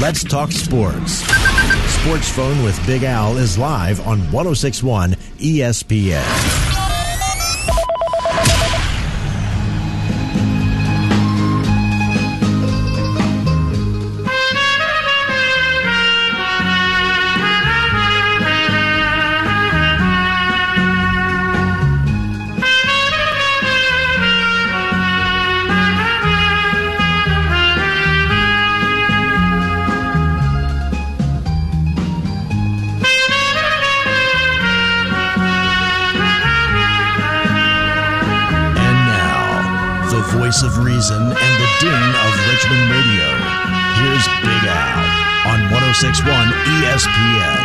Let's talk sports. Sports Phone with Big Al is live on 106.1 ESPN. Of reason and the dean of Richmond radio. Here's Big Al on 106.1 ESPN.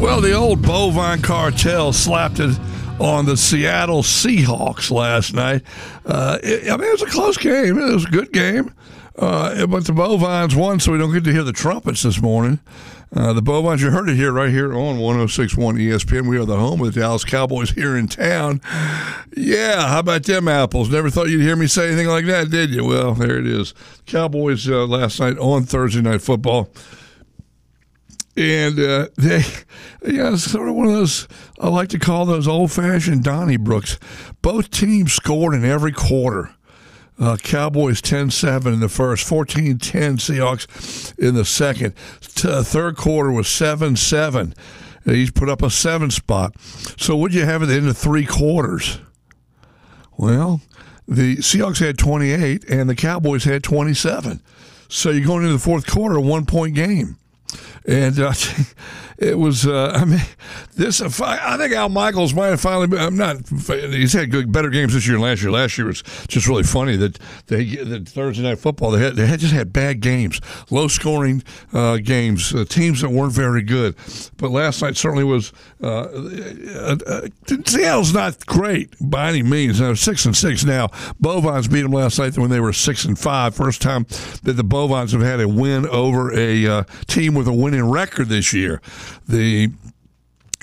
Well, the old bovine cartel slapped it on the Seattle Seahawks last night. It was a close game. It was a good game. But the Bovines won, so we don't get to hear the trumpets this morning. The Bovines, you heard it here, right here on 106.1 ESPN. We are the home of the Dallas Cowboys here in town. Yeah, how about them apples? Never thought you'd hear me say anything like that, did you? Well, there it is. Cowboys last night on Thursday Night Football. And it's sort of one of those, I like to call those old-fashioned Donnybrooks. Both teams scored in every quarter. Cowboys 10-7 in the first, 14-10 Seahawks in the second. Third quarter was 7-7. He's put up a 7 spot. So what did you have at the end of three quarters? Well, the Seahawks had 28 and the Cowboys had 27. So you're going into the fourth quarter, a one-point game. And it was, I think Al Michaels might have finally, he's had better games this year than last year. Last year was just really funny that Thursday Night Football, they just had bad games, low-scoring games, teams that weren't very good. But last night certainly was, Seattle's not great by any means. They're 6-6 now. Bovines beat them last night when they were 6-5. First time that the Bovines have had a win over a team with a winning record this year. The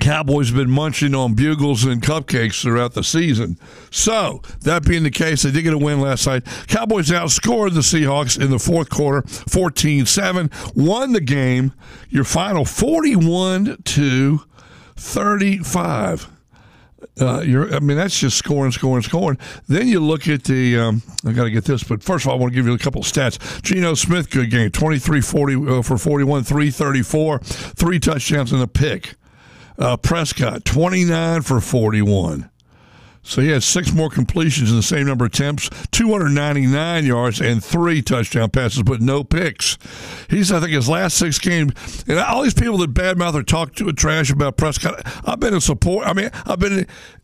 Cowboys have been munching on bugles and cupcakes throughout the season. So, that being the case, they did get a win last night. Cowboys outscored the Seahawks in the fourth quarter, 14-7, won the game, your final 41-35. That's just scoring. Then you look at the I got to get this, but first of all, I want to give you a couple of stats. Geno Smith, good game, 23 for 41, 334, 3 touchdowns and a pick. Prescott, 29 for 41. So he had 6 more completions in the same number of attempts, 299 yards, and 3 touchdown passes, but no picks. He's, I think, his last 6 games. And all these people that badmouth or talk trash about Prescott, I've been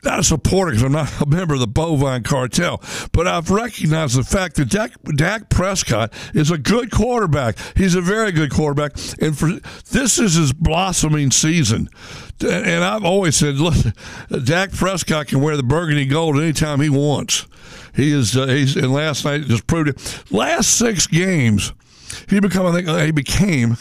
not a supporter because I'm not a member of the Bovine Cartel, but I've recognized the fact that Dak Prescott is a good quarterback. He's a very good quarterback. And this is his blossoming season. And I've always said, look, Dak Prescott can wear the burgundy gold anytime he wants. He is, and last night just proved it. Last 6 games, he became the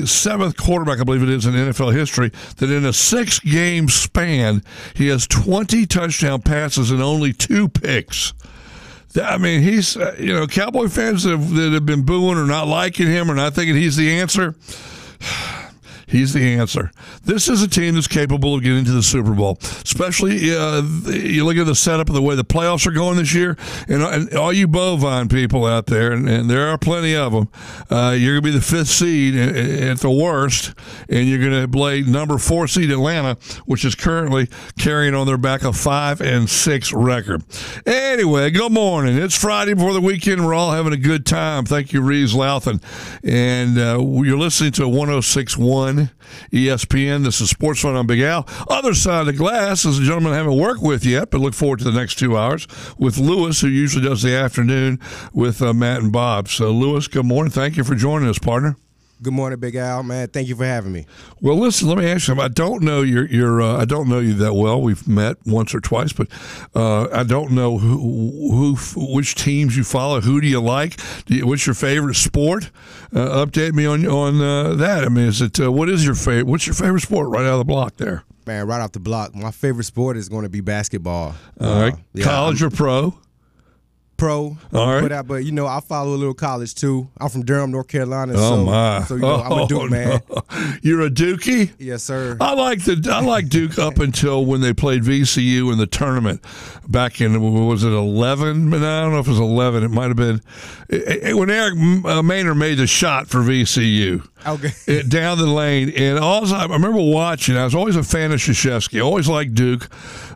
7th quarterback, I believe it is, in NFL history, that in a 6-game span, he has 20 touchdown passes and only 2 picks. I mean, he's, Cowboy fans that have been booing or not liking him or not thinking he's the answer. He's the answer. This is a team that's capable of getting to the Super Bowl, especially you look at the setup of the way the playoffs are going this year, and all you bovine people out there, and there are plenty of them, you're going to be the 5th seed at the worst, and you're going to play number 4 seed Atlanta, which is currently carrying on their back a 5-6 record. Anyway, good morning. It's Friday before the weekend. We're all having a good time. Thank you, Reeves Louthan. And you're listening to 106.1 ESPN. This is Sports Phone. I'm Big Al. Other side of the glass is a gentleman I haven't worked with yet, but look forward to the next 2 hours with Lewis, who usually does the afternoon with Matt and Bob. So, Lewis, good morning. Thank you for joining us, partner. Good morning, Big Al, man. Thank you for having me. Well, listen, let me ask you something. I don't know I don't know you that well. We've met once or twice, but I don't know which teams you follow. Who do you like? What's your favorite sport? Update me on that. I mean, is it what's your favorite sport right out of the block there? Man, right off the block, my favorite sport is going to be basketball. All right, yeah, college or pro? Pro. All right. But, you know, I follow a little college, too. I'm from Durham, North Carolina. So, you know, I'm a Duke man. No. You're a Dookie? Yes, sir. I like Duke up until when they played VCU in the tournament back in, was it 11? I don't know if it was 11. It might have been. When Eric Maynor made the shot for VCU. Okay. Down the lane. And also, I remember watching. I was always a fan of Krzyzewski. I always liked Duke.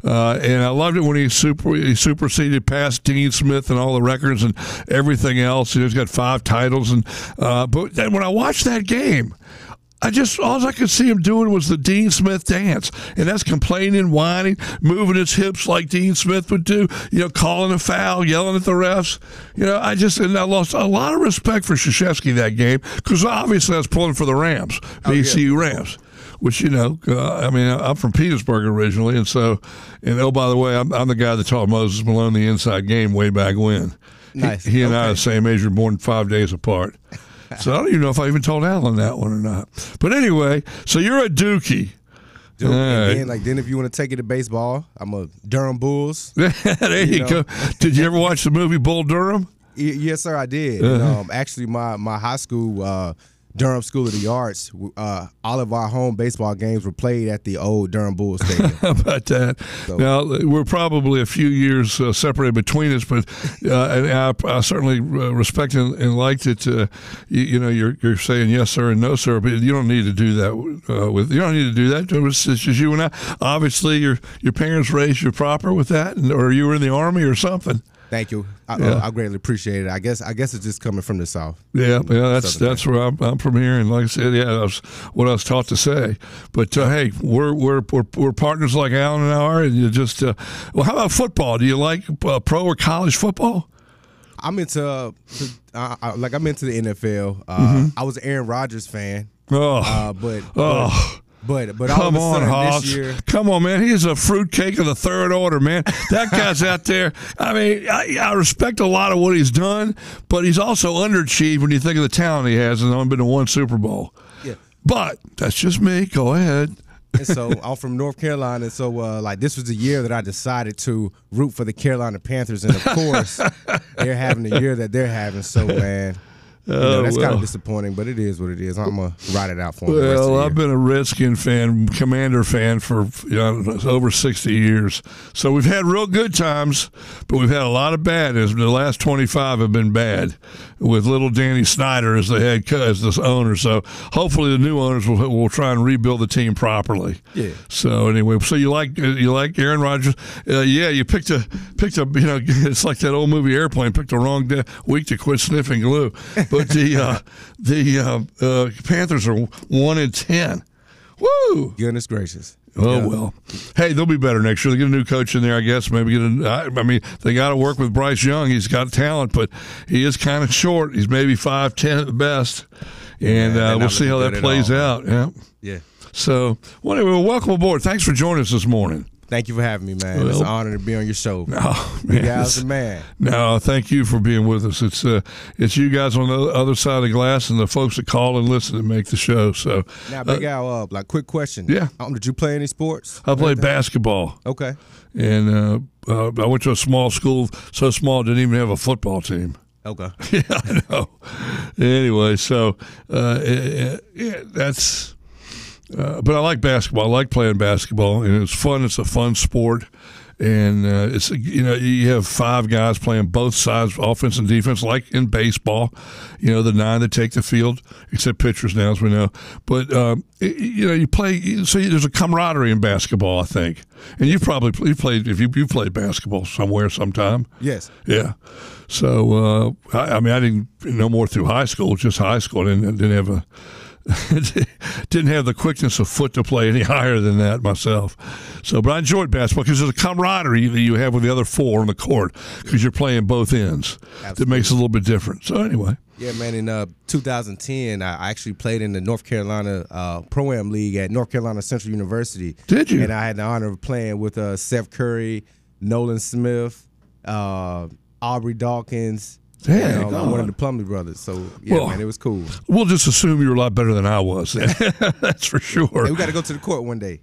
And I loved it when he superseded past Dean Smith and all the records and everything else. He's got 5 titles. But then when I watched that game, all I could see him doing was the Dean Smith dance, and that's complaining, whining, moving his hips like Dean Smith would do, you know, calling a foul, yelling at the refs. You know, I lost a lot of respect for Krzyzewski that game because obviously I was pulling for the Rams, VCU Rams, which, you know, I mean, I'm from Petersburg originally, and oh, by the way, I'm the guy that taught Moses Malone the inside game way back when. Nice. He and I are the same age. We're born 5 days apart. So I don't even know if I even told Alan that one or not. But anyway, so you're a Dookie. Dude, and then if you want to take it to baseball, I'm a Durham Bulls. There you go. Did you ever watch the movie Bull Durham? Yes, sir, I did. Uh-huh. And, actually, my high school, Durham School of the Arts, all of our home baseball games were played at the old Durham Bulls Stadium. How about that? So. Now, we're probably a few years separated between us, but and I certainly respect and like that you're saying yes, sir, and no, sir, but you don't need to do that. You don't need to do that. It's just you and I. Obviously, your parents raised you proper with that, or you were in the Army or something. Thank you. I greatly appreciate it. I guess it's just coming from the South. Yeah, that's where I'm from here, and like I said, yeah, that's what I was taught to say. But hey, we're partners like Alan and I are, and you just well. How about football? Do you like pro or college football? I'm into I'm into the NFL. I was an Aaron Rodgers fan. But all come of a sudden, on, Hobbs. This year, come on, man. He's a fruitcake of the third order, man. That guy's out there. I mean, I respect a lot of what he's done, but he's also underachieved when you think of the talent he has, and only been to one Super Bowl. Yeah. But that's just me. Go ahead. And so I'm from North Carolina, so this was the year that I decided to root for the Carolina Panthers, and of course, they're having the year that they're having. So, man. That's kind of disappointing, but it is what it is. I'm going to ride it out for him. Well, I've been a Redskin fan, Commander fan for over 60 years. So we've had real good times, but we've had a lot of bad. The last 25 have been bad with little Danny Snyder as the head coach, as the owner. So hopefully the new owners will try and rebuild the team properly. Yeah. So anyway, so you like Aaron Rodgers? Yeah, you picked a it's like that old movie Airplane, picked the wrong week to quit sniffing glue. But the Panthers are 1-10. Woo! Goodness gracious. Oh, yeah. Well. Hey, they'll be better next year. They get a new coach in there, I guess. Maybe they got to work with Bryce Young. He's got talent, but he is kind of short. He's maybe 5'10" at the best, and we'll see how that plays out. Yeah. Yeah. So, well, anyway, welcome aboard. Thanks for joining us this morning. Thank you for having me, man. Well, it's an honor to be on your show. Oh, man. You guys are mad. No, thank you for being with us. It's you guys on the other side of the glass and the folks that call and listen and make the show. So now, Big Al, quick question. Yeah. Did you play any sports? I played basketball. Okay. And I went to a small school, so small it didn't even have a football team. Okay. Yeah, I know. Anyway, so that's... but I like basketball. I like playing basketball, and it's fun. It's a fun sport, and it's you have 5 guys playing both sides, offense and defense, like in baseball. You know, the 9 that take the field, except pitchers now, as we know. But you play. So there's a camaraderie in basketball, I think. And you probably played basketball somewhere sometime. Yes. Yeah. So I didn't no more through high school. Just high school. I didn't have a. Didn't have the quickness of foot to play any higher than that myself. So, but I enjoyed basketball because there's a camaraderie that you have with the other 4 on the court because you're playing both ends. Absolutely. That makes it a little bit different. So anyway. Yeah, man. In 2010, I actually played in the North Carolina Pro-Am League at North Carolina Central University. Did you? And I had the honor of playing with Seth Curry, Nolan Smith, Aubrey Dawkins. Damn, I'm one of the Plumlee brothers, so yeah, well, man, it was cool. We'll just assume you were a lot better than I was. That's for sure. Hey, we got to go to the court one day.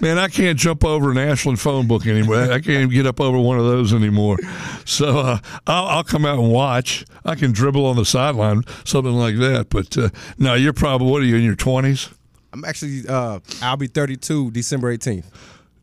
Man, I can't jump over an Ashland phone book anymore. I can't even get up over one of those anymore. So I'll come out and watch. I can dribble on the sideline, something like that. But no, you're probably, what are you, in your 20s? I'm actually, I'll be 32 December 18th.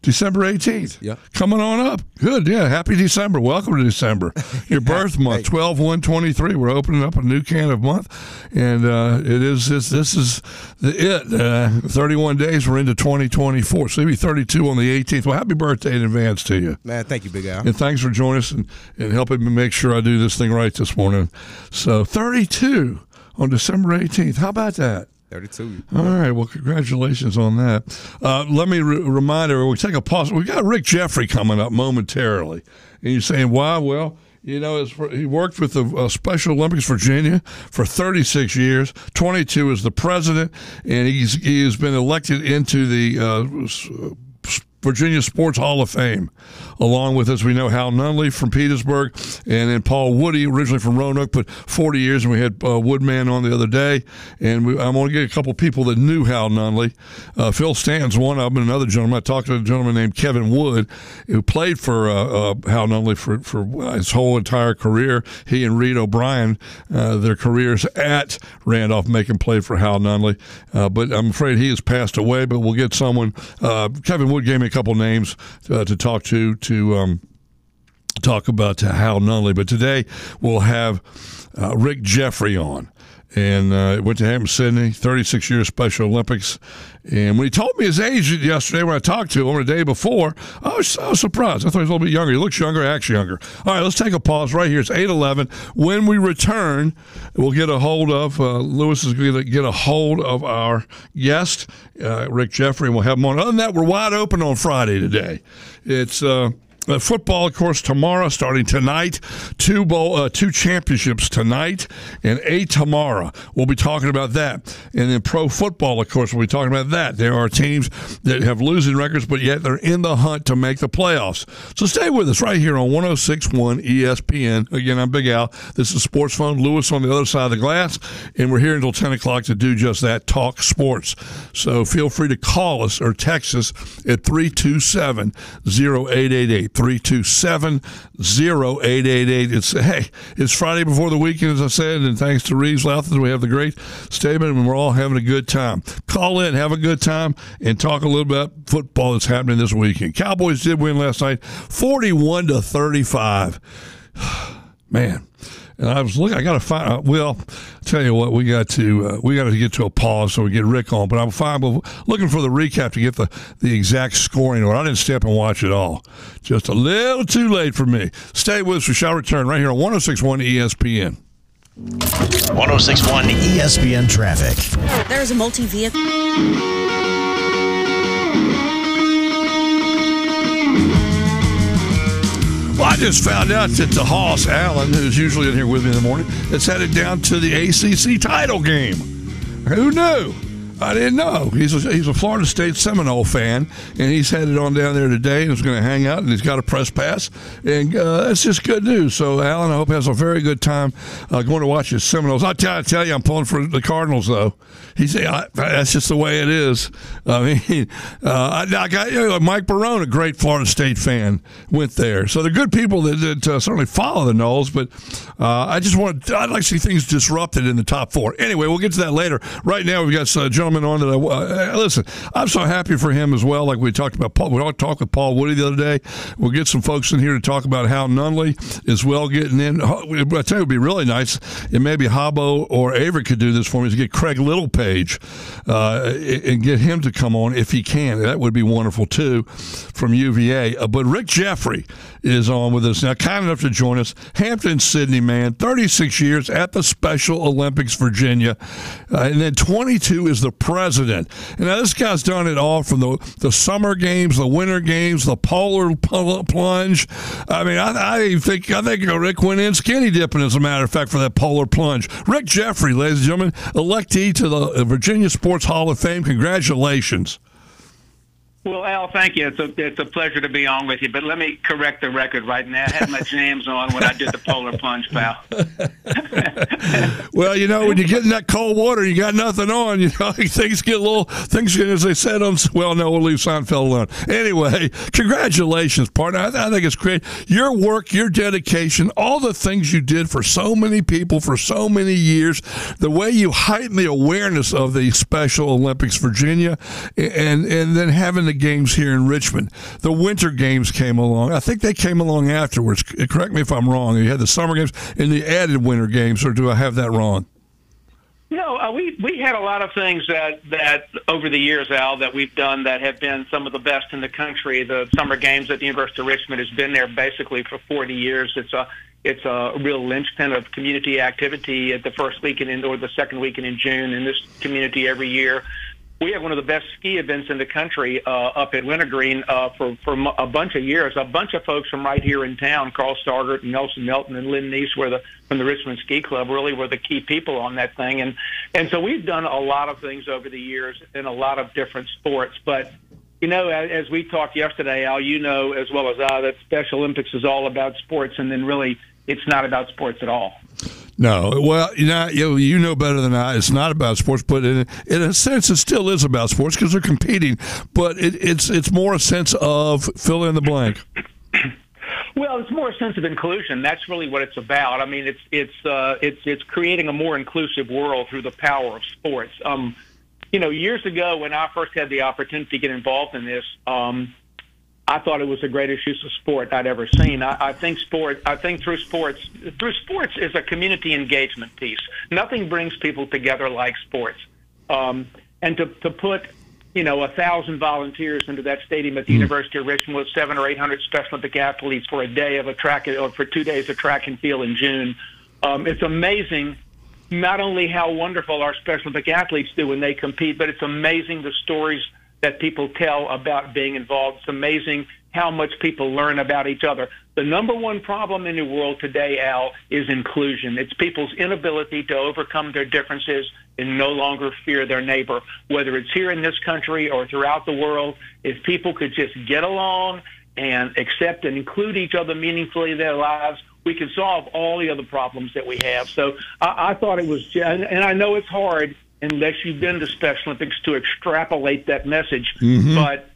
December 18th. Yeah. Coming on up. Good, yeah. Happy December. Welcome to December. Your birth month, 12/1/23. We're opening up a new can of month, and it is this is it. 31 days, we're into 2024. So you'll be 32 on the 18th. Well, happy birthday in advance to you. Man, thank you, Big Al. And thanks for joining us and helping me make sure I do this thing right this morning. So 32 on December 18th. How about that? 32. All right. Well, congratulations on that. Let me remind everyone, we take a pause. We got Rick Jeffrey coming up momentarily. And you're saying, why? Well, you know, he worked with the Special Olympics Virginia for 36 years, 22 as the president, and he has been elected into the Virginia Sports Hall of Fame, along with, as we know, Hal Nunley from Petersburg, and then Paul Woody, originally from Roanoke, but 40 years, and we had Woodman on the other day, and I'm going to get a couple people that knew Hal Nunley. Phil Stanton's one of them, and another gentleman. I talked to a gentleman named Kevin Wood, who played for Hal Nunley for his whole entire career. He and Reed O'Brien, their careers at Randolph-Macon played for Hal Nunley, but I'm afraid he has passed away, but we'll get someone. Kevin Wood gave me a couple names to talk to talk about Hal Nunley. But today we'll have Rick Jeffrey on. And went to Hampton Sydney, 36-year Special Olympics. And when he told me his age yesterday when I talked to him, or the day before, I was surprised. I thought he was a little bit younger. He looks younger, acts younger. All right, let's take a pause right here. It's 8:11. When we return, we'll get a hold of, Lewis is going to get a hold of our guest, Rick Jeffrey, and we'll have him on. Other than that, we're wide open on Friday today. It's... football, of course, tomorrow, starting tonight. Two championships tonight and eight tomorrow. We'll be talking about that. And then pro football, of course, we'll be talking about that. There are teams that have losing records, but yet they're in the hunt to make the playoffs. So stay with us right here on 106.1 ESPN. Again, I'm Big Al. This is Sports Phone. Lewis on the other side of the glass. And we're here until 10 o'clock to do just that, talk sports. So feel free to call us or text us at 327-0888. 327-0888. It's Friday before the weekend, as I said, and thanks to Reeves Louthan, we have the great statement, and we're all having a good time. Call in, have a good time, and talk a little bit about football that's happening this weekend. Cowboys did win last night, 41-35. Man. And I was looking. I got to find. Well, tell you what, we got to get to a pause so we get Rick on. But I'm fine. Looking for the recap to get the exact scoring order. I didn't step and watch it all. Just a little too late for me. Stay with us. We shall return right here on 106.1 ESPN. 106.1 ESPN traffic. There is a multi-vehicle. Well, I just found out that the Hoss, Allen, who's usually in here with me in the morning, is headed down to the ACC title game. Who knew? I didn't know. He's a Florida State Seminole fan, and he's headed on down there today and is going to hang out, and he's got a press pass. And that's just good news. So, Allen, I hope he has a very good time going to watch his Seminoles. I tell you, I'm pulling for the Cardinals, though. That's just the way it is. I mean, Mike Barone, a great Florida State fan, went there. So they're good people that certainly follow the Noles, but I'd like to see things disrupted in the top four. Anyway, we'll get to that later. Right now, we've got John on that listen, I'm so happy for him as well. Like we talked about, we talked with Paul Woody the other day. We'll get some folks in here to talk about how Nunley is well getting in. I tell you, it would be really nice, and maybe Hobbo or Avery could do this for me, to get Craig Littlepage and get him to come on if he can. That would be wonderful too, from UVA. But Rick Jeffrey is on with us now, kind enough to join us. Hampton Sydney man, 36 years at the Special Olympics Virginia, and then 22 is the president. And now this guy's done it all from the summer games, the winter games, the polar plunge. I mean, I think Rick went in skinny dipping, as a matter of fact, for that polar plunge. Rick Jeffrey, ladies and gentlemen, electee to the Virginia Sports Hall of Fame. Congratulations. Well, Al, thank you. It's a pleasure to be on with you. But let me correct the record right now. I had my jams on when I did the polar plunge, pal. Well, you know, when you get in that cold water, you got nothing on. You know, things get, as they said, well, no, we'll leave Seinfeld alone. Anyway, congratulations, partner. I think it's great. Your work, your dedication, all the things you did for so many people for so many years, the way you heightened the awareness of the Special Olympics Virginia, and then having the games here in Richmond. The winter games came along. I think they came along afterwards. Correct me if I'm wrong. You had the summer games and the added winter games, or do I have that wrong? No, we had a lot of things that over the years, Al, that we've done that have been some of the best in the country. The summer games at the University of Richmond has been there basically for 40 years. It's a real linchpin of community activity at the first weekend or the second weekend in June in this community every year. We have one of the best ski events in the country up at Wintergreen for a bunch of years. A bunch of folks from right here in town, Carl Stargert and Nelson Melton and Lynn Neese from the Richmond Ski Club, really were the key people on that thing. And so we've done a lot of things over the years in a lot of different sports. But, you know, as we talked yesterday, Al, you know as well as I that Special Olympics is all about sports, and then really it's not about sports at all. No. Well, you know better than I. It's not about sports, but in a sense, it still is about sports because they're competing. But it's more a sense of fill in the blank. Well, it's more a sense of inclusion. That's really what it's about. I mean, it's creating a more inclusive world through the power of sports. You know, years ago when I first had the opportunity to get involved in this, I thought it was the greatest use of sport I'd ever seen. I think through sports is a community engagement piece. Nothing brings people together like sports. And to put, you know, 1,000 volunteers into that stadium at the University of Richmond with 700 or 800 Special Olympic athletes for a day of a track or for 2 days of track and field in June, it's amazing. Not only how wonderful our Special Olympic athletes do when they compete, but it's amazing the stories that people tell about being involved. It's amazing how much people learn about each other. The number one problem in the world today, Al, is inclusion. It's people's inability to overcome their differences and no longer fear their neighbor. Whether it's here in this country or throughout the world, if people could just get along and accept and include each other meaningfully in their lives, we could solve all the other problems that we have. So I thought it was, and I know it's hard, unless you've been to Special Olympics, to extrapolate that message. Mm-hmm. But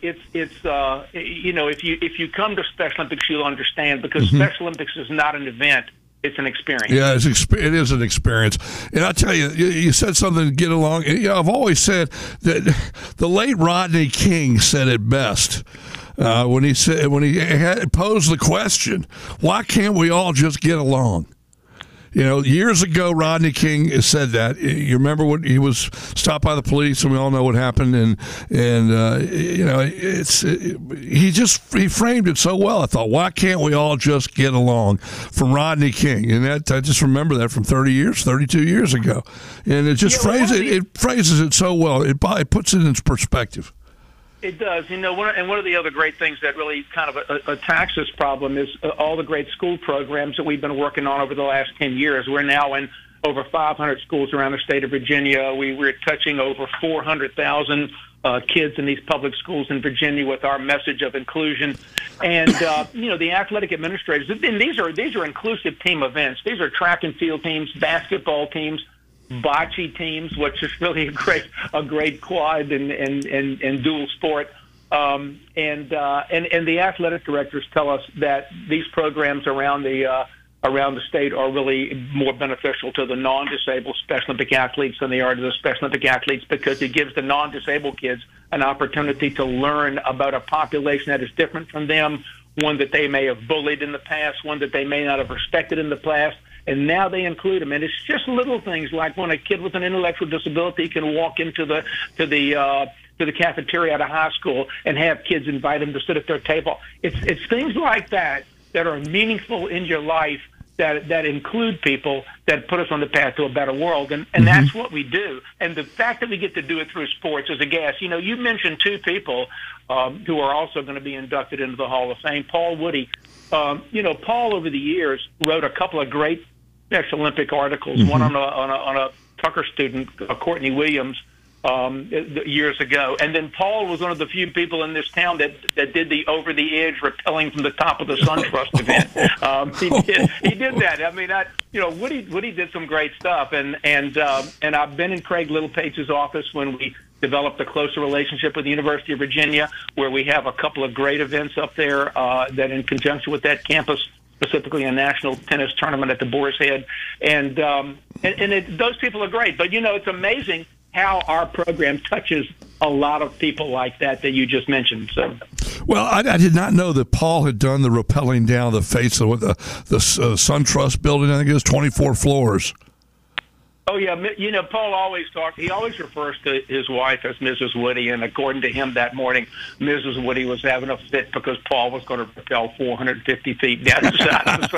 it's you know, if you come to Special Olympics, you'll understand, because Special Olympics is not an event. It's an experience. Yeah, it is an experience. And I tell you, you said something to get along. You know, I've always said that the late Rodney King said it best. When he posed the question, why can't we all just get along? You know, years ago, Rodney King said that. You remember when he was stopped by the police, and we all know what happened. And you know, he framed it so well. I thought, why can't we all just get along? From Rodney King, and that I just remember that from 32 years ago. And it just phrases it so well. It puts it in perspective. It does. You know, one of the other great things that really kind of attacks this problem is all the great school programs that we've been working on over the last 10 years. We're now in over 500 schools around the state of Virginia. We're touching over 400,000 kids in these public schools in Virginia with our message of inclusion. And, you know, the athletic administrators, and these are inclusive team events. These are track and field teams, basketball teams, bocce teams, which is really a great quad and dual sport, and the athletic directors tell us that these programs around the state are really more beneficial to the non-disabled Special Olympic athletes than they are to the Special Olympic athletes, because it gives the non-disabled kids an opportunity to learn about a population that is different from them, one that they may have bullied in the past, one that they may not have respected in the past. And now they include them, and it's just little things like when a kid with an intellectual disability can walk into the cafeteria at a high school and have kids invite him to sit at their table. It's things like that that are meaningful in your life that include people that put us on the path to a better world. And that's what we do. And the fact that we get to do it through sports is a gas. You know, you mentioned two people who are also going to be inducted into the Hall of Fame. Paul Woody. You know, Paul over the years wrote a couple of great Special Olympic articles, one on a Tucker student, Courtney Williams, years ago. And then Paul was one of the few people in this town that did the over the edge rappelling from the top of the SunTrust event. He did that. I mean, Woody did some great stuff. And I've been in Craig Littlepage's office when we developed a closer relationship with the University of Virginia, where we have a couple of great events up there that in conjunction with that campus, specifically a national tennis tournament at the Boar's Head. And those people are great. But, you know, it's amazing how our program touches a lot of people like that you just mentioned. So, well, I did not know that Paul had done the rappelling down the face of the SunTrust building. I think it was 24 floors. Oh, yeah. You know, Paul always talks. He always refers to his wife as Mrs. Woody, and according to him that morning, Mrs. Woody was having a fit because Paul was going to propel 450 feet down the side of the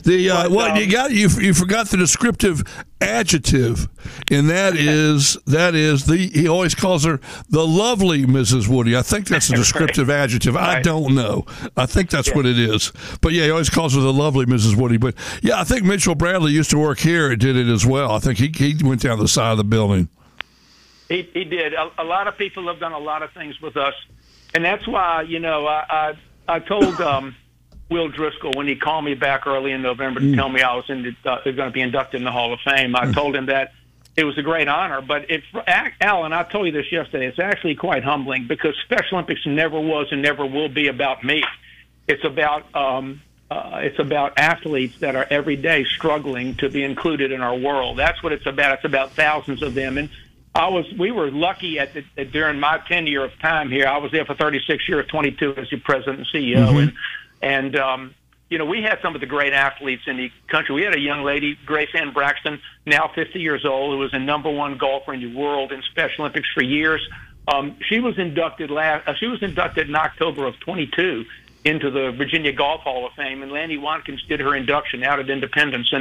SunTrust. You forgot the descriptive adjective, and that is he always calls her the lovely Mrs. Woody. I think that's a descriptive adjective. Right. I don't know. I think that's what it is. But, yeah, he always calls her the lovely Mrs. Woody. But, yeah, I think Mitchell Bradley used to work here and did it as well. I think he went down the side of the building. He did. A lot of people have done a lot of things with us, and that's why, you know, I told Will Driscoll when he called me back early in November to tell me I was going to be inducted in the Hall of Fame. I told him that it was a great honor, but Alan, I told you this yesterday, it's actually quite humbling because Special Olympics never was and never will be about me. It's about it's about athletes that are every day struggling to be included in our world. That's what it's about. It's about thousands of them. And we were lucky during my tenure of time here. I was there for 36 years, 22 as the president and CEO. And you know, we had some of the great athletes in the country. We had a young lady, Grace Ann Braxton, now 50 years old, who was a number one golfer in the world in Special Olympics for years. She was inducted in October of 22. Into the Virginia Golf Hall of Fame, and Lanny Watkins did her induction out at Independence,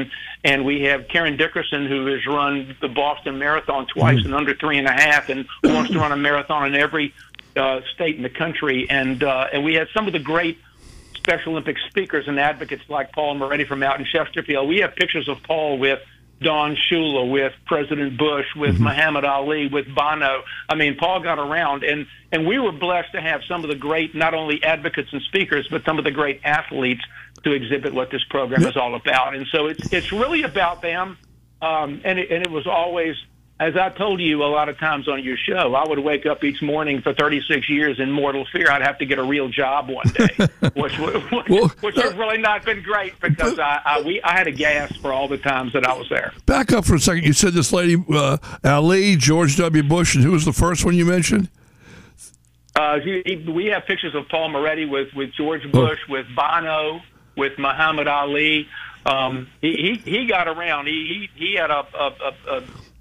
and we have Karen Dickerson, who has run the Boston Marathon twice in under 3.5, and wants to run a marathon in every state in the country, and we had some of the great Special Olympic speakers and advocates like Paul Moretti from out in Chesterfield. We have pictures of Paul with Don Shula, with President Bush, with Muhammad Ali, with Bono. I mean, Paul got around, and we were blessed to have some of the great, not only advocates and speakers, but some of the great athletes to exhibit what this program is all about. And so it's really about them, and it was always, as I told you a lot of times on your show, I would wake up each morning for 36 years in mortal fear I'd have to get a real job one day, which has really not been great because I had a gas for all the times that I was there. Back up for a second. You said this lady, Ali, George W. Bush, and who was the first one you mentioned? We have pictures of Paul Moretti with George Bush, with Bono, with Muhammad Ali. He got around. He had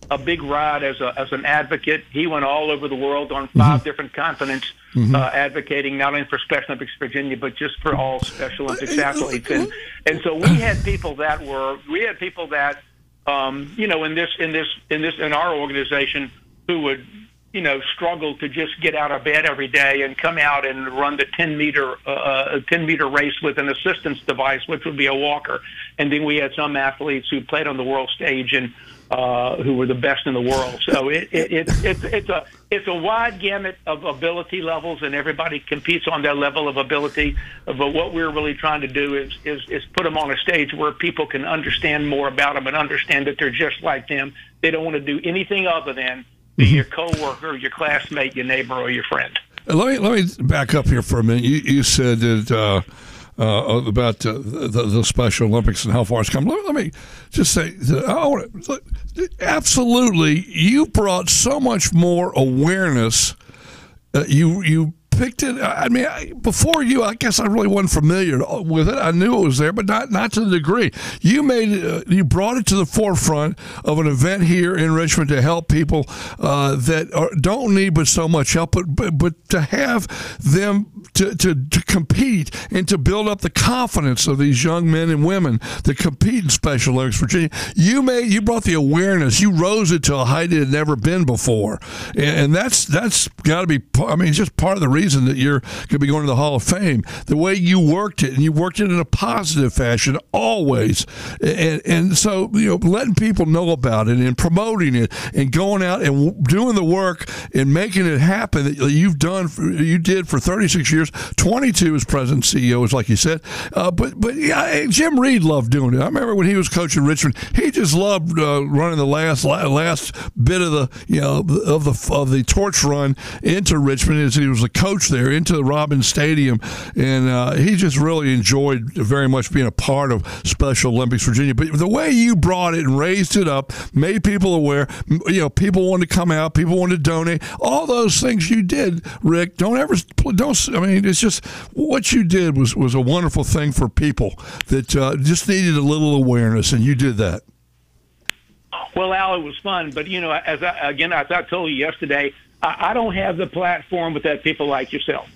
a big ride as an advocate. He went all over the world on 5 different continents, advocating not only for Special Olympics Virginia, but just for all Special Olympics athletes. And so we had people that in our organization who would, you know, struggle to just get out of bed every day and come out and run the 10-meter race with an assistance device, which would be a walker. And then we had some athletes who played on the world stage and who were the best in the world. So it's a wide gamut of ability levels, and everybody competes on their level of ability. But what we're really trying to do is put them on a stage where people can understand more about them and understand that they're just like them. They don't want to do anything other than be your coworker, your classmate, your neighbor, or your friend. Let me back up here for a minute. You said that about the Special Olympics and how far it's come. Let me just say, absolutely, you brought so much more awareness. You picked it. I mean, before you, I guess I really wasn't familiar with it. I knew it was there, but not to the degree. You made you brought it to the forefront of an event here in Richmond to help people that don't need but so much help, but to have them to compete and to build up the confidence of these young men and women that compete in Special Olympics Virginia. You brought the awareness. You rose it to a height it had never been before, and that's got to be. I mean, it's just part of the reason that you're going to be going to the Hall of Fame. The way you worked it, and you worked it in a positive fashion always, and so letting people know about it and promoting it and going out and doing the work and making it happen that you've done. You did for 36 years. 22 as president CEO, is like you said. But yeah, Jim Reed loved doing it. I remember when he was coaching Richmond, he just loved running the last bit of the of the torch run into Richmond as he was the coach there into the Robbins Stadium, and he just really enjoyed very much being a part of Special Olympics Virginia. But the way you brought it and raised it up, made people aware, people wanted to come out, people wanted to donate, all those things you did, Rick. It's just what you did was a wonderful thing for people that just needed a little awareness, and you did that. Well, Al, it was fun, but as I told you yesterday, I don't have the platform without people like yourself.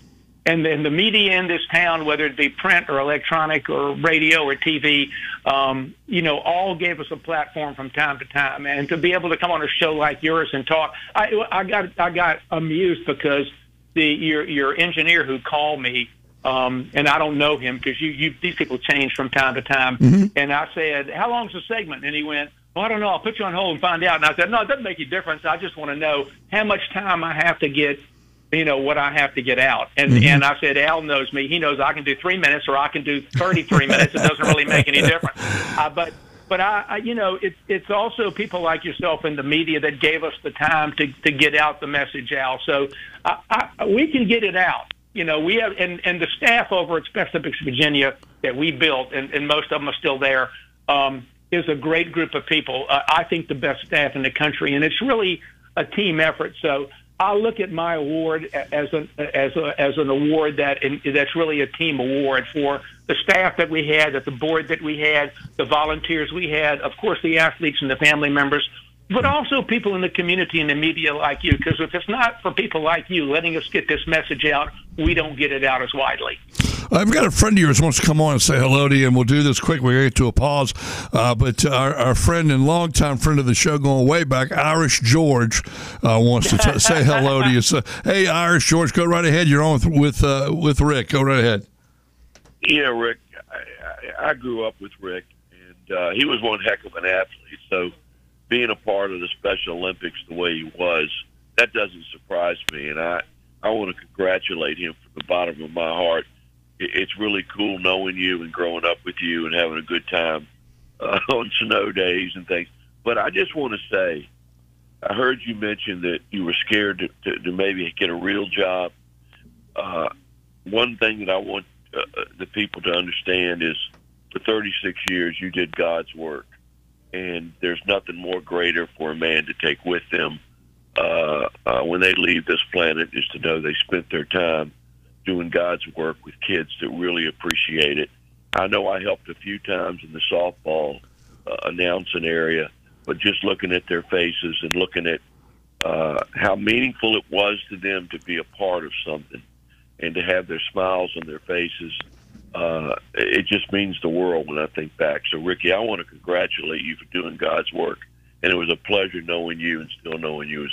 And then the media in this town, whether it be print or electronic or radio or TV, all gave us a platform from time to time. And to be able to come on a show like yours and talk, I got amused because your engineer who called me, and I don't know him because these people change from time to time. Mm-hmm. And I said, "How long's the segment?" And he went, "Well, I don't know. I'll put you on hold and find out." And I said, "No, it doesn't make any difference. I just want to know how much time I have to get, what I have to get out." And mm-hmm. and I said, "Al knows me. He knows I can do 3 minutes or I can do 33 minutes. It doesn't really make any difference." But it's also people like yourself in the media that gave us the time to get out the message, Al. So we can get it out. We have and the staff over at Special Olympics Virginia that we built, and most of them are still there. Is a great group of people. I think the best staff in the country, and it's really a team effort. So I look at my award as an award that's really a team award for the staff that we had, at the board that we had, the volunteers we had, of course the athletes and the family members, but also people in the community and the media like you, because if it's not for people like you letting us get this message out, we don't get it out as widely. I've got a friend of yours who wants to come on and say hello to you, and we'll do this quick. We're going to get to a pause. But our friend and longtime friend of the show going way back, Irish George, wants to say hello to you. So, hey, Irish George, go right ahead. You're on with Rick. Go right ahead. Yeah, Rick. I grew up with Rick, and he was one heck of an athlete. So being a part of the Special Olympics the way he was, that doesn't surprise me. And I want to congratulate him from the bottom of my heart. It's really cool knowing you and growing up with you and having a good time on snow days and things. But I just want to say, I heard you mention that you were scared to maybe get a real job. One thing that I want the people to understand is for 36 years you did God's work, and there's nothing more greater for a man to take with them when they leave this planet is to know they spent their time doing God's work with kids that really appreciate it. I know I helped a few times in the softball announcing area, but just looking at their faces and looking at how meaningful it was to them to be a part of something and to have their smiles on their faces, it just means the world when I think back. So, Ricky, I want to congratulate you for doing God's work, and it was a pleasure knowing you and still knowing you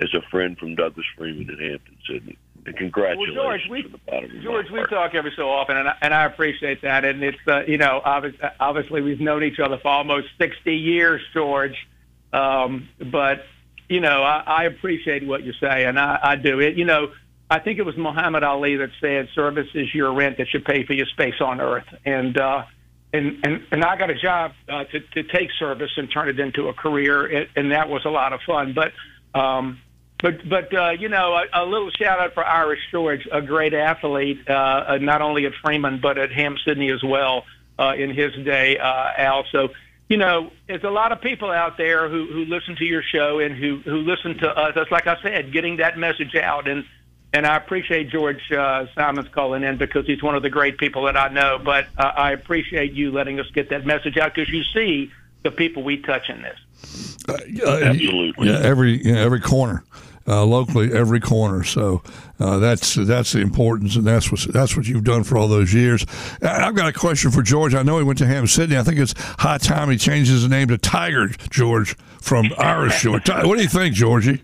as a friend from Douglas Freeman in Hampton, Sydney. Congratulations. Well, George, we talk every so often, and I appreciate that. And it's obviously we've known each other for almost 60 years, George. But I appreciate what you say, and I do it. I think it was Muhammad Ali that said, "Service is your rent that you pay for your space on earth." And I got a job to take service and turn it into a career, and that was a lot of fun. But a little shout-out for Irish George, a great athlete, not only at Freeman but at Hampton Sydney as well in his day, Al. So, there's a lot of people out there who listen to your show and who listen to us. That's like I said, getting that message out. And And I appreciate George Simon's calling in because he's one of the great people that I know. But I appreciate you letting us get that message out because you see the people we touch in this. Absolutely. Yeah, every corner. Locally, every corner. So that's the importance, and that's what you've done for all those years. I've got a question for George. I know he went to Hampton Sydney. I think it's high time he changed his name to Tiger George from Irish George. What do you think, Georgie?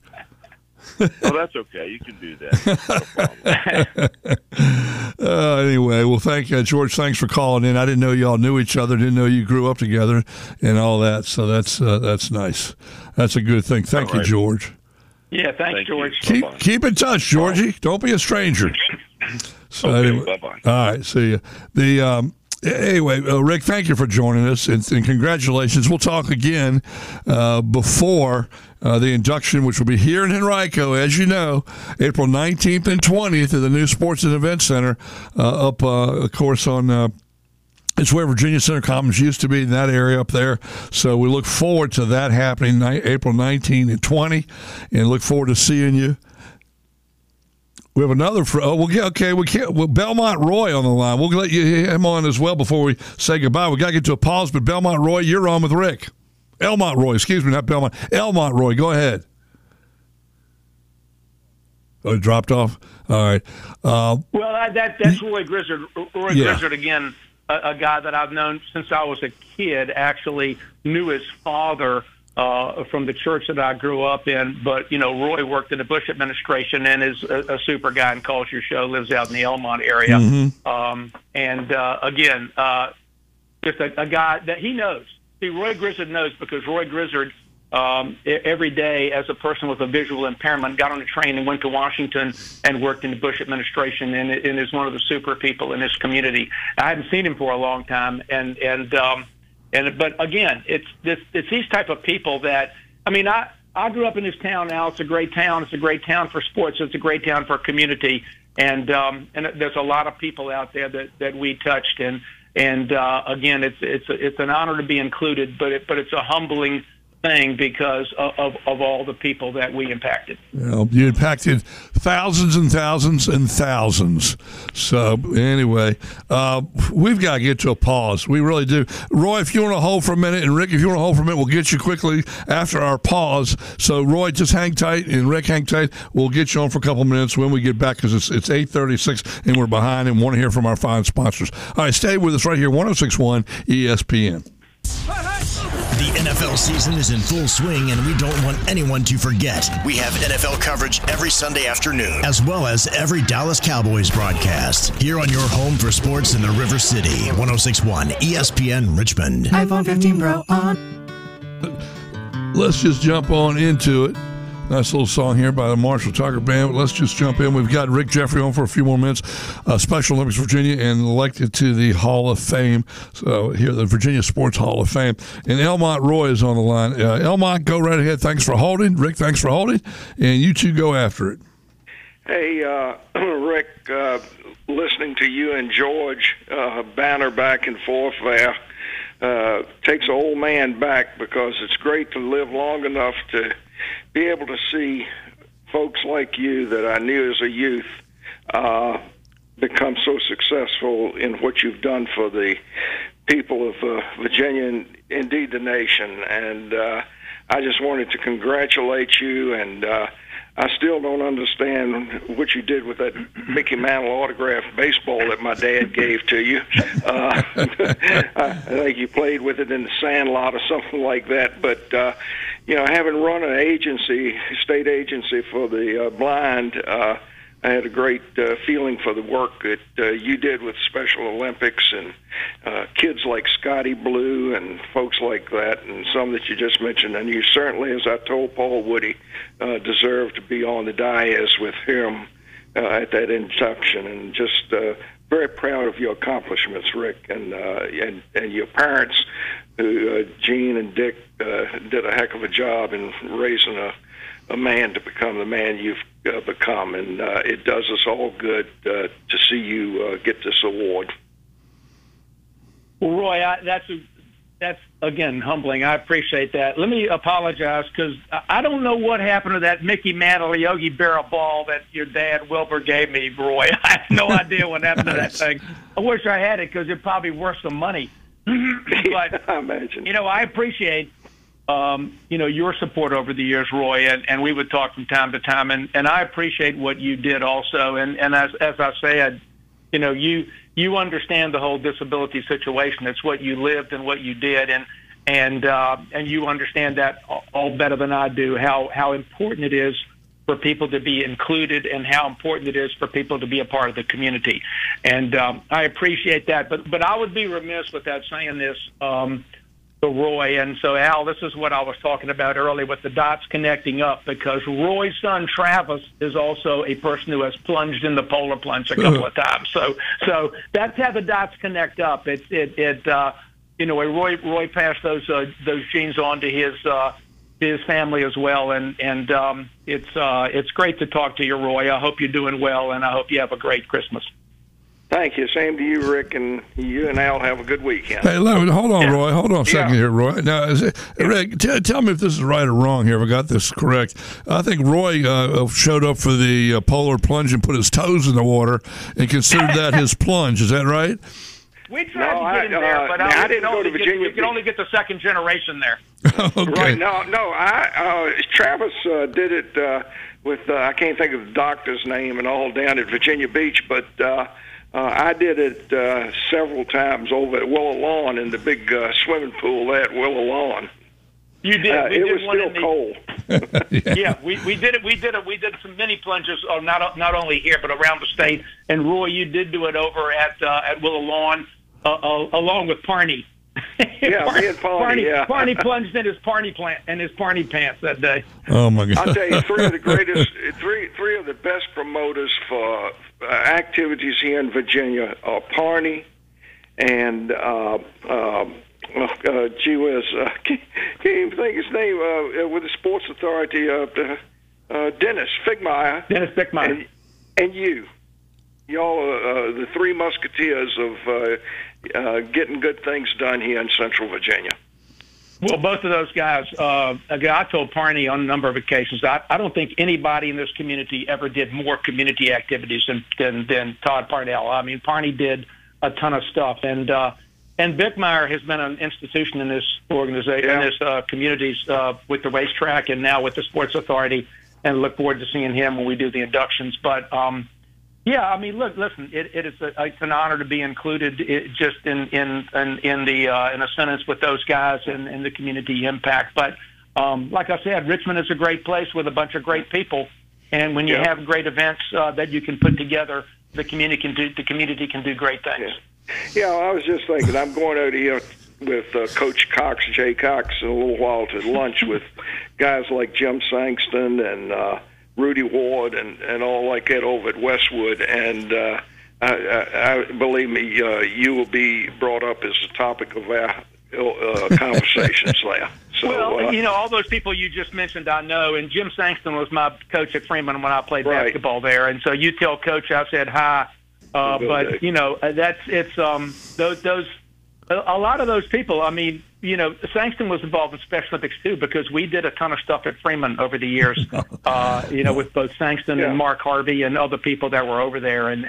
Oh, that's okay. You can do that. No problem. Anyway, well, thank you, George. Thanks for calling in. I didn't know y'all knew each other. Didn't know you grew up together and all that. So that's nice. That's a good thing. Thank you, George. Yeah, thanks, George. Keep in touch, Georgie. Don't be a stranger. So okay, anyway, bye-bye. All right, see you. Rick, thank you for joining us, and congratulations. We'll talk again before the induction, which will be here in Henrico, as you know, April 19th and 20th at the new Sports and Events Center of course, on it's where Virginia Center Commons used to be, in that area up there. So we look forward to that happening April 19 and 20, and look forward to seeing you. We have another. Belmont Roy on the line. We'll let you hear him on as well before we say goodbye. We got to get to a pause, but Belmont Roy, you're on with Rick. Elmont Roy, excuse me, not Belmont. Elmont Roy, go ahead. Oh, it dropped off? All right. That's Roy Grizzard. Grizzard again. A guy that I've known since I was a kid, actually knew his father from the church that I grew up in. But, you know, Roy worked in the Bush administration and is a super guy and calls your show, lives out in the Elmont area. Mm-hmm. Just a guy that he knows. See, Roy Grizzard knows because Roy Grizzard, every day as a person with a visual impairment, got on a train and went to Washington and worked in the Bush administration and is one of the super people in this community. I haven't seen him for a long time, but again, it's these type of people that I grew up in this town. Now it's a great town. It's a great town for sports. It's a great town for community, and there's a lot of people out there that we touched, and again, it's an honor to be included, but it's a humbling thing because of all the people that we impacted. You impacted thousands and thousands and thousands. So anyway, we've got to get to a pause. We really do. Roy, if you want to hold for a minute, and Rick, if you want to hold for a minute, we'll get you quickly after our pause. So Roy, just hang tight, and Rick, hang tight. We'll get you on for a couple minutes when we get back, because it's 8:36 and we're behind and want to hear from our fine sponsors. All right, stay with us right here, 106.1 ESPN. The NFL season is in full swing, and we don't want anyone to forget. We have NFL coverage every Sunday afternoon, as well as every Dallas Cowboys broadcast, here on your home for sports in the River City, 106.1 ESPN Richmond. iPhone 15 Pro on. Let's just jump on into it. Nice little song here by the Marshall Tucker Band. But let's just jump in. We've got Rick Jeffrey on for a few more minutes. Special Olympics Virginia, and elected to the Hall of Fame. So here, the Virginia Sports Hall of Fame. And Elmont Roy is on the line. Elmont, go right ahead. Thanks for holding. Rick, thanks for holding. And you two go after it. Hey, Rick, listening to you and George banter back and forth there takes an old man back, because it's great to live long enough to be able to see folks like you that I knew as a youth become so successful in what you've done for the people of Virginia and indeed the nation. And I just wanted to congratulate you, and I still don't understand what you did with that Mickey Mantle autographed baseball that my dad gave to you. I think you played with it in the Sandlot or something like that. But, you know, having run an agency, state agency for the blind, I had a great feeling for the work that you did with Special Olympics and kids like Scotty Blue and folks like that, and some that you just mentioned. And you certainly, as I told Paul Woody, deserve to be on the dais with him at that induction. And just very proud of your accomplishments, Rick, and your parents, who Gene and Dick did a heck of a job in raising a man to become the man you've become, and it does us all good to see you get this award. Well, Roy, that's That's, again, humbling. I appreciate that. Let me apologize because I don't know what happened to that Mickey Mantle Yogi Berra ball that your dad, Wilbur, gave me, Roy. I have no idea what happened to that thing. I wish I had it because it probably worth some money. But, I imagine. You know, I appreciate, you know, your support over the years, Roy, and we would talk from time to time. And I appreciate what you did also. And as I said, you know, you understand the whole disability situation. It's what you lived and what you did, and you understand that all better than I do. How important it is for people to be included, and how important it is for people to be a part of the community. And I appreciate that. But I would be remiss without saying this to Roy. And so Al, this is what I was talking about earlier with the dots connecting up, because Roy's son Travis is also a person who has plunged in the polar plunge a couple of times. So that's how the dots connect up. You know, Roy passed those genes on to his family as well. And it's great to talk to you, Roy. I hope you're doing well, and I hope you have a great Christmas. Thank you. Same to you, Rick, and you and Al have a good weekend. Hey, hold on, Roy. Hold on a second here, Roy. Now, Rick, tell me if this is right or wrong here, if I got this correct. I think Roy showed up for the polar plunge and put his toes in the water and considered that his plunge. Is that right? We tried to get in there, but I didn't go to Virginia. You can only get the second generation there. Okay. Right, Travis did it with, I can't think of the doctor's name and all, down at Virginia Beach, but... I did it several times over at Willow Lawn in the big swimming pool at Willow Lawn. You did. It was still cold. We did it. We did some mini plunges, not only here but around the state. And Roy, you did do it over at Willow Lawn along with Parney. Parney plunged in his Parney plant and his Parney pants that day. Oh my God! I'll tell you, three of the best promoters for activities here in Virginia are Parney and can't even think his name with the Sports Authority Dennis Figmeyer. Dennis Figmeyer and you. Y'all are the three musketeers of getting good things done here in Central Virginia. Well, both of those guys, I told Parney on a number of occasions, I don't think anybody in this community ever did more community activities than Todd Parnell. I mean, Parney did a ton of stuff. And Bickmeyer has been an institution in this organization, in this communities with the racetrack and now with the Sports Authority, and look forward to seeing him when we do the inductions. But, yeah, I mean, look, listen. It's an honor to be included, just in a sentence with those guys and the community impact. But like I said, Richmond is a great place with a bunch of great people, and when you have great events that you can put together, the community can do great things. Yeah, I was just thinking, I'm going over here with Coach Cox, Jay Cox, in a little while to lunch with guys like Jim Sangston and. Rudy Ward and all like that over at Westwood, and I believe me, you will be brought up as the topic of our conversations there. So, well, you know, all those people you just mentioned, I know, and Jim Sangston was my coach at Freeman when I played basketball there, and so you tell Coach I said hi, but you know, those a lot of those people, I mean. You know, Sangston was involved in Special Olympics, too, because we did a ton of stuff at Freeman over the years, you know, with both Sangston and Mark Harvey and other people that were over there. And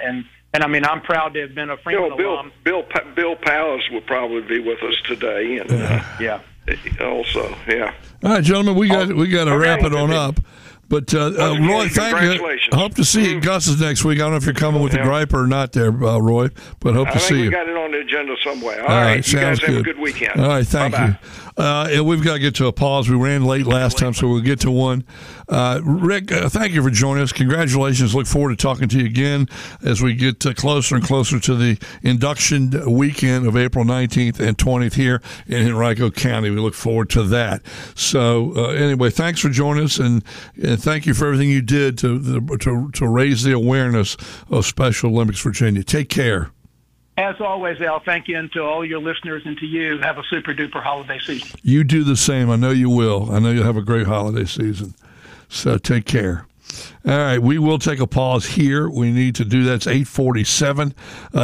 I mean, I'm proud to have been a Freeman alum. Bill Powers will probably be with us today. And, also, All right, gentlemen, we got to wrap it on up. But, Roy, thank you. I hope to see you at Gus's next week. I don't know if you're coming with the gripe or not there, Roy, but hope to see you. I think we got it on the agenda somewhere. All right, sounds good. You guys have a good weekend. All right, thank you. And we've got to get to a pause. We ran late last time, so we'll get to one. Rick, thank you for joining us. Congratulations. Look forward to talking to you again as we get closer and closer to the induction weekend of April 19th and 20th here in Henrico County. We look forward to that. So, anyway, thanks for joining us, and thank you for everything you did to raise the awareness of Special Olympics Virginia. Take care. As always, Al, thank you, and to all your listeners, and to you, have a super-duper holiday season. You do the same. I know you will. I know you'll have a great holiday season. So take care. All right, we will take a pause here. We need to do that. It's 8:47.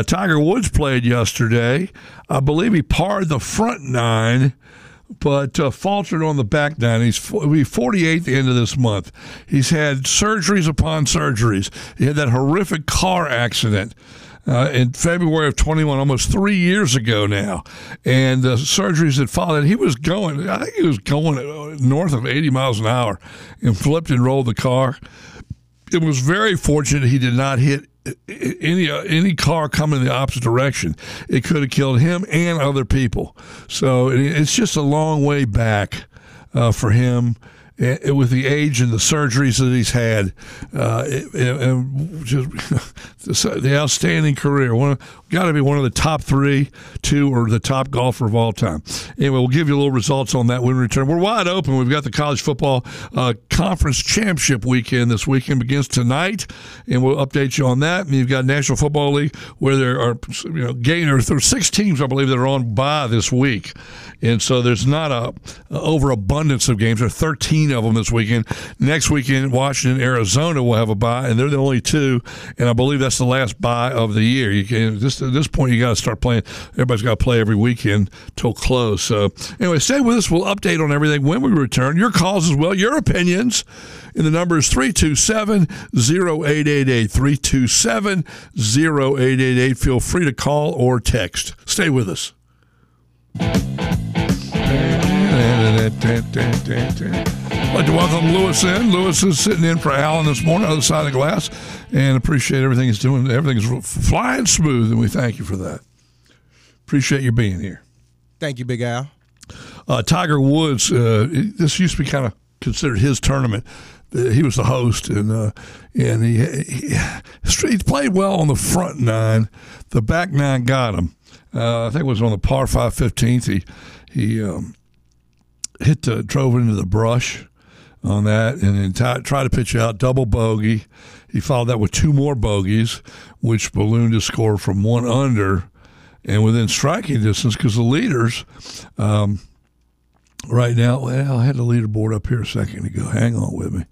Tiger Woods played yesterday. I believe he parred the front nine, but faltered on the back nine. He'll be 48 at the end of this month. He's had surgeries upon surgeries. He had that horrific car accident in February of 21, almost 3 years ago now. And the surgeries that followed, he was going north of 80 miles an hour and flipped and rolled the car. It was very fortunate he did not hit any car coming in the opposite direction. It could have killed him and other people. So it's just a long way back for him. With the age and the surgeries that he's had, and just the outstanding career. Got to be one of the top two, or the top golfer of all time. Anyway, we'll give you a little results on that when we return. We're wide open. We've got the college football conference championship weekend. This weekend begins tonight, and we'll update you on that. And you've got National Football League, where there are there are six teams, I believe, that are on bye this week. And so there's not a overabundance of games. There are 13 of them this weekend. Next weekend, Washington, Arizona will have a bye, and they're the only two. And I believe that's the last bye of the year. At this point, you got to start playing. Everybody's got to play every weekend till close. So anyway, stay with us. We'll update on everything when we return. Your calls as well, your opinions. And the number is 327-0888. 327-0888. Feel free to call or text. Stay with us. I'd like to welcome Lewis in. Lewis is sitting in for Alan this morning, other side of the glass, and appreciate everything he's doing. Everything's flying smooth, and we thank you for that. Appreciate you being here. Thank you, Big Al. Tiger Woods, this used to be kind of considered his tournament. He was the host, and he played well on the front nine. The back nine got him. I think it was on the par 5 15th. He drove into the brush on that, and then tried to pitch out, double bogey. He followed that with two more bogeys, which ballooned his score from one under and within striking distance, because the leaders right now, I had the leaderboard up here a second ago. Hang on with me.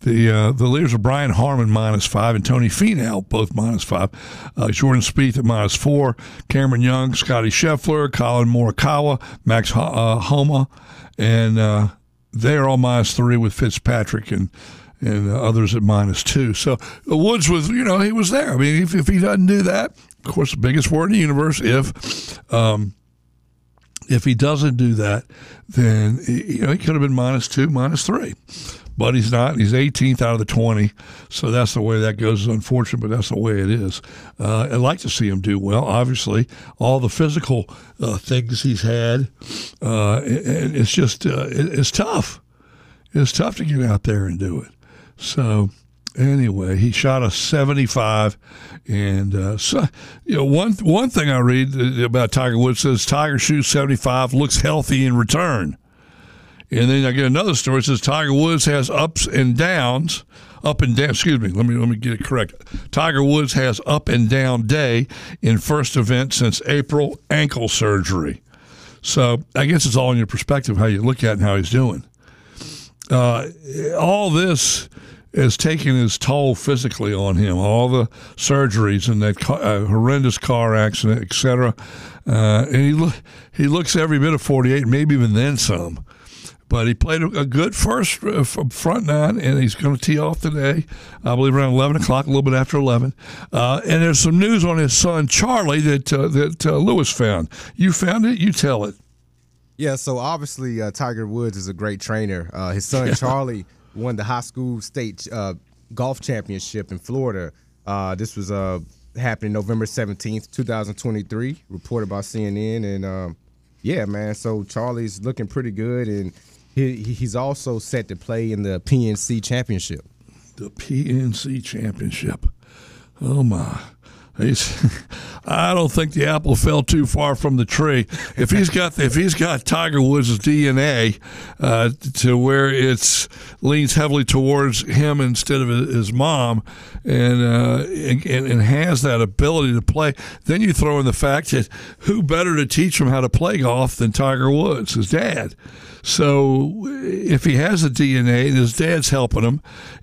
The leaders are Brian Harmon, -5, and Tony Finau, both -5. Jordan Spieth at -4. Cameron Young, Scottie Scheffler, Colin Morikawa, Max Homa, and they are all -3 with Fitzpatrick and others at -2. So Woods was, he was there. I mean, if he doesn't do that, of course, the biggest word in the universe, if he doesn't do that, then he could have been -2, -3. But he's not. He's 18th out of the 20, so that's the way that goes. It's unfortunate, but that's the way it is. I'd like to see him do well, obviously. All the physical things he's had, and it's just it's tough. It's tough to get out there and do it. So anyway, he shot a 75, and so, one thing I read about Tiger Woods says Tiger shoots 75, looks healthy in return. And then I get another story. It says Tiger Woods has up and down. Excuse me. Let me get it correct. Tiger Woods has up and down day in first event since April, ankle surgery. So I guess it's all in your perspective, how you look at it and how he's doing. All this has taken its toll physically on him. All the surgeries and that horrendous car accident, et cetera. And he looks every bit of 48, maybe even then some. But he played a good first front nine, and he's going to tee off today, I believe around 11 o'clock, a little bit after 11. And there's some news on his son, Charlie, that Lewis found. You found it? You tell it. Yeah, so obviously Tiger Woods is a great trainer. His son, Charlie, won the high school state golf championship in Florida. This was happening November 17th, 2023, reported by CNN. And, yeah, man, so Charlie's looking pretty good, and he's also set to play in the PNC Championship. The PNC Championship. Oh, my. I don't think the apple fell too far from the tree. If he's got Tiger Woods' DNA to where it leans heavily towards him instead of his mom, and has that ability to play, then you throw in the fact that who better to teach him how to play golf than Tiger Woods, his dad. So if he has the DNA and his dad's helping him,